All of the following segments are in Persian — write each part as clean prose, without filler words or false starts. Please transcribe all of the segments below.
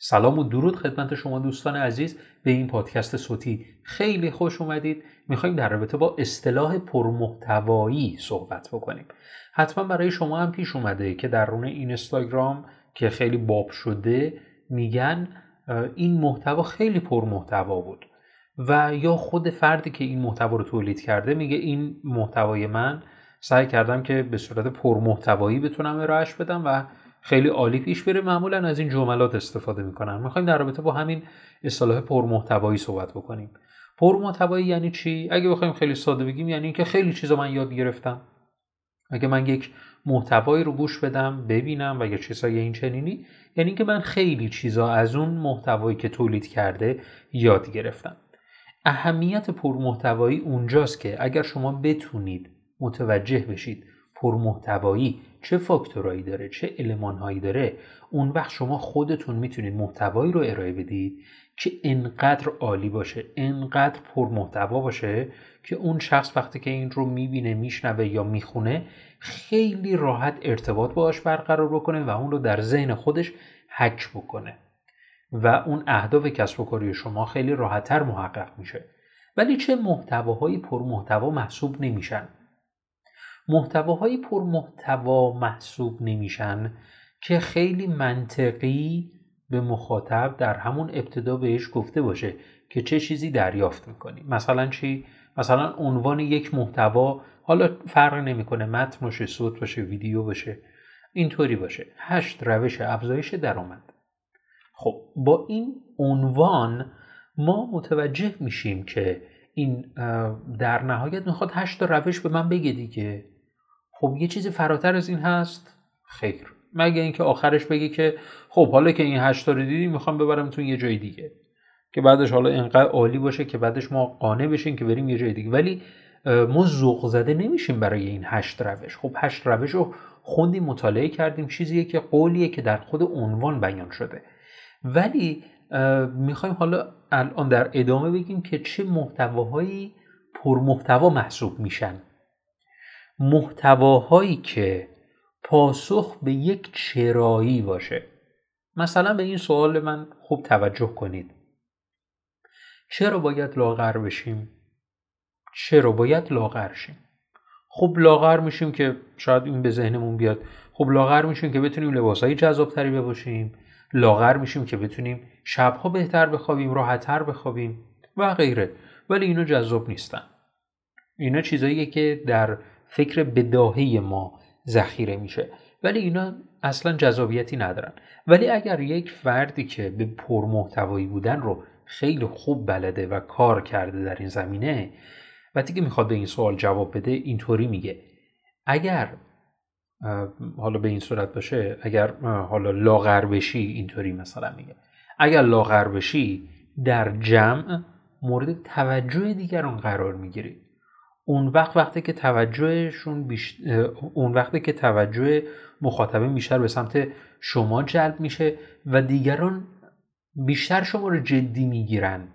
سلام و درود خدمت شما دوستان عزیز به این پادکست صوتی. خیلی خوش اومدید. میخواییم در رابطه با اصطلاح پرمحتوایی صحبت بکنیم. حتما برای شما هم پیش اومده که درون اینستاگرام که خیلی باب شده میگن این محتوا خیلی پرمحتوا بود، و یا خود فردی که این محتوا رو تولید کرده میگه این محتوای من سعی کردم که به صورت پرمحتوایی بتونم ارائهش بدم و خیلی عالی پیش بره. معمولا از این جملات استفاده میکنن. میخوایم در رابطه با همین اصطلاح پرمحتوایی صحبت بکنیم. پرمحتوایی یعنی چی؟ اگه بخوایم خیلی ساده بگیم یعنی اینکه خیلی چیزا من یاد گرفتم. اگه من یک محتوایی رو گوش بدم، ببینم و یا چیزای این چنینی، یعنی اینکه من خیلی چیزا از اون محتوایی که تولید کرده یاد گرفتم. اهمیت پرمحتوایی اونجاست که اگر شما بتونید متوجه بشید پرمحتوایی چه فاکتورایی داره، چه المانهایی داره، اون وقت شما خودتون میتونید محتوایی رو ارائه بدید که انقدر عالی باشه، انقدر پرمحتوا باشه که اون شخص وقتی که این رو میبینه، میشنوه یا میخونه خیلی راحت ارتباط باهاش برقرار بکنه و اون رو در ذهن خودش حک بکنه و اون اهداف کسب و کاری شما خیلی راحت‌تر محقق میشه. ولی چه محتواهایی پرمحتوا محسوب نمیشن؟ محتواهای پرمحتوا محسوب نمیشن که خیلی منطقی به مخاطب در همون ابتدا بهش گفته باشه که چه چیزی دریافت میکنی. مثلا چی؟ مثلا عنوان یک محتوا، حالا فرق نمیکنه متن باشه، صوت باشه، ویدیو باشه، اینطوری باشه: 8 روش افزایش درآمد. خب با این عنوان ما متوجه میشیم که این در نهایت میخواد 8 روش به من بگه دیگه. خب یه چیزی فراتر از این هست؟ خیر، مگه اینکه آخرش بگه که خب حالا که این 8 رو دیدی میخوام ببرمتون یه جای دیگه، که بعدش حالا اینقدر عالی باشه که بعدش ما قانع بشیم که بریم یه جای دیگه. ولی ما ذوق زده نمیشیم برای این 8 روش. خب 8 روش رو خوندیم، مطالعه کردیم، چیزیه که قولیه که در خود عنوان بیان شده. ولی میخوایم حالا الان در ادامه بگیم که چه محتواهایی پرمحتوا محسوب میشن. محتواهایی که پاسخ به یک چرایی باشه. مثلا به این سوال من خوب توجه کنید: چرا باید لاغر بشیم؟ چرا باید لاغر شیم؟ خب لاغر میشیم که شاید این به ذهنمون بیاد، خب لاغر میشیم که بتونیم لباسهای جذابتری بپوشیم، لاغر میشیم که بتونیم شبها بهتر بخوابیم، راحت‌تر بخوابیم و غیره. ولی اینا جذاب نیستن. اینا چیزاییه که در فکر بداهه ما ذخیره میشه، ولی اینا اصلا جذابیتی ندارن. ولی اگر یک فردی که به پرمحتوایی بودن رو خیلی خوب بلده و کار کرده در این زمینه، وقتی که میخواد به این سوال جواب بده اینطوری میگه: اگر حالا به این صورت باشه، اگر حالا لاغر بشی، اینطوری مثلا میگه، اگر لاغر بشی در جمع مورد توجه دیگران قرار میگیری. اون وقت وقتی که توجه مخاطبین بیشتر به سمت شما جلب میشه و دیگران بیشتر شما رو جدی میگیرن.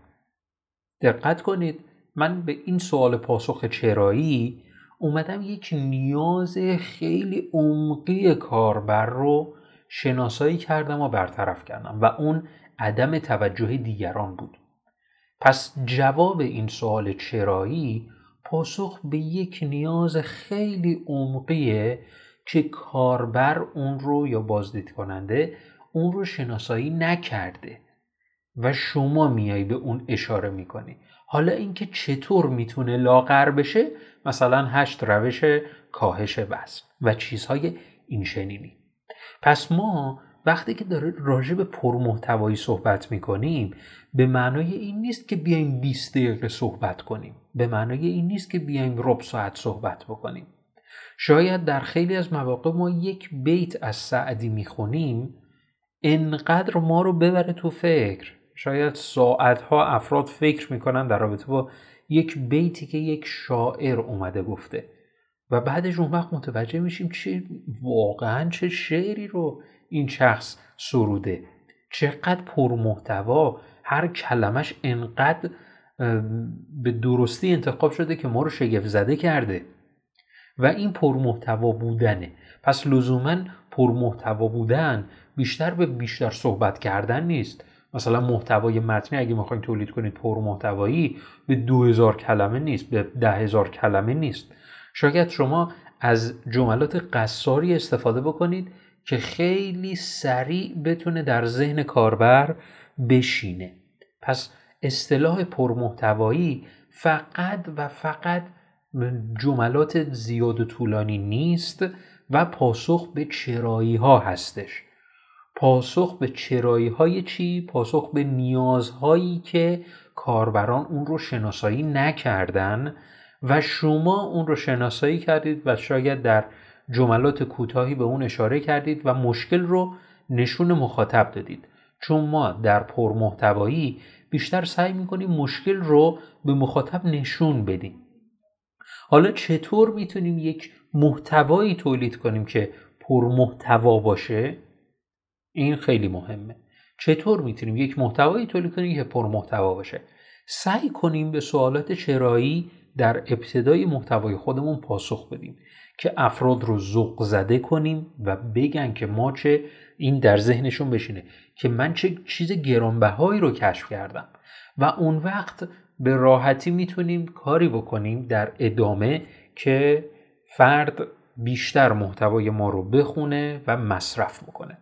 دقت کنید، من به این سوال پاسخ چرایی اومدم یک نیاز خیلی عمقی کاربر رو شناسایی کردم و برطرف کردم و اون عدم توجه دیگران بود. پس جواب این سوال چرایی پاسخ به یک نیاز خیلی عمقیه که کاربر اون رو یا بازدید کننده اون رو شناسایی نکرده و شما میایی به اون اشاره میکنی. حالا اینکه چطور میتونه لاغر بشه، مثلا 8 روش کاهش وزن و چیزهای این شنینی. پس ما وقتی که راجع به پرمحتوایی صحبت میکنیم به معنای این نیست که بیایم 20 دقیقه صحبت کنیم، به معنای این نیست که بیایم ربع ساعت صحبت بکنیم. شاید در خیلی از مواقع ما یک بیت از سعدی میخونیم انقدر ما رو ببره تو فکر. شاید ساعتها افراد فکر میکنن در رابطه با یک بیتی که یک شاعر اومده گفته و بعدش اون وقت متوجه میشیم واقعا چه شعری رو این شخص سروده، چقدر پرمحتوا، هر کلمش انقدر به درستی انتخاب شده که ما رو شگفت زده کرده. و این پرمحتوا بودنه. پس لزوماً پرمحتوا بودن بیشتر به بیشتر صحبت کردن نیست. مثلا محتوای متنی اگه میخواین تولید کنید پرمحتوایی به 2000 کلمه نیست، به 10000 کلمه نیست. شاید شما از جملات قصاری استفاده بکنید که خیلی سریع بتونه در ذهن کاربر بشینه. پس اصطلاح پرمحتوایی فقط و فقط جملات زیاد و طولانی نیست و پاسخ به چرایی ها هستش. پاسخ به چرایی های چی؟ پاسخ به نیازهایی که کاربران اون رو شناسایی نکردن و شما اون رو شناسایی کردید و شاید در جملات کوتاهی به اون اشاره کردید و مشکل رو نشون مخاطب دادید. چون ما در پرمحتوایی بیشتر سعی میکنیم مشکل رو به مخاطب نشون بدیم. حالا چطور میتونیم یک محتوایی تولید کنیم که پرمحتوا باشه؟ این خیلی مهمه. چطور میتونیم یک محتوایی تولید کنیم که پرمحتوا باشه؟ سعی کنیم به سوالات چرایی در ابتدای محتوای خودمون پاسخ بدیم که افراد رو ذوق زده کنیم و بگن که ما چه، این در ذهنشون بشینه که من چه چیز گرانبهایی رو کشف کردم. و اون وقت به راحتی میتونیم کاری بکنیم در ادامه که فرد بیشتر محتوای ما رو بخونه و مصرف بکنه.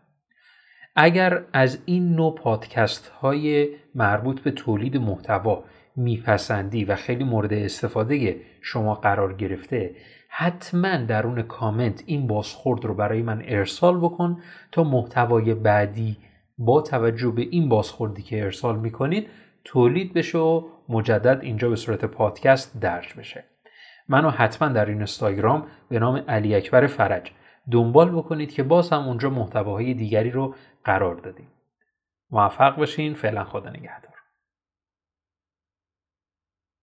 اگر از این نوع پادکست های مربوط به تولید محتوا میپسندی و خیلی مورد استفاده شما قرار گرفته، حتما درون کامنت این بازخورد رو برای من ارسال بکن تا محتوای بعدی با توجه به این بازخوردی که ارسال میکنید تولید بشه و مجدد اینجا به صورت پادکست درج بشه. منو حتما در اینستاگرام به نام علی اکبر فرج دنبال بکنید که باز هم اونجا محتواهای دیگری رو قرار دادیم. موفق باشین. فعلا خدا نگهدار.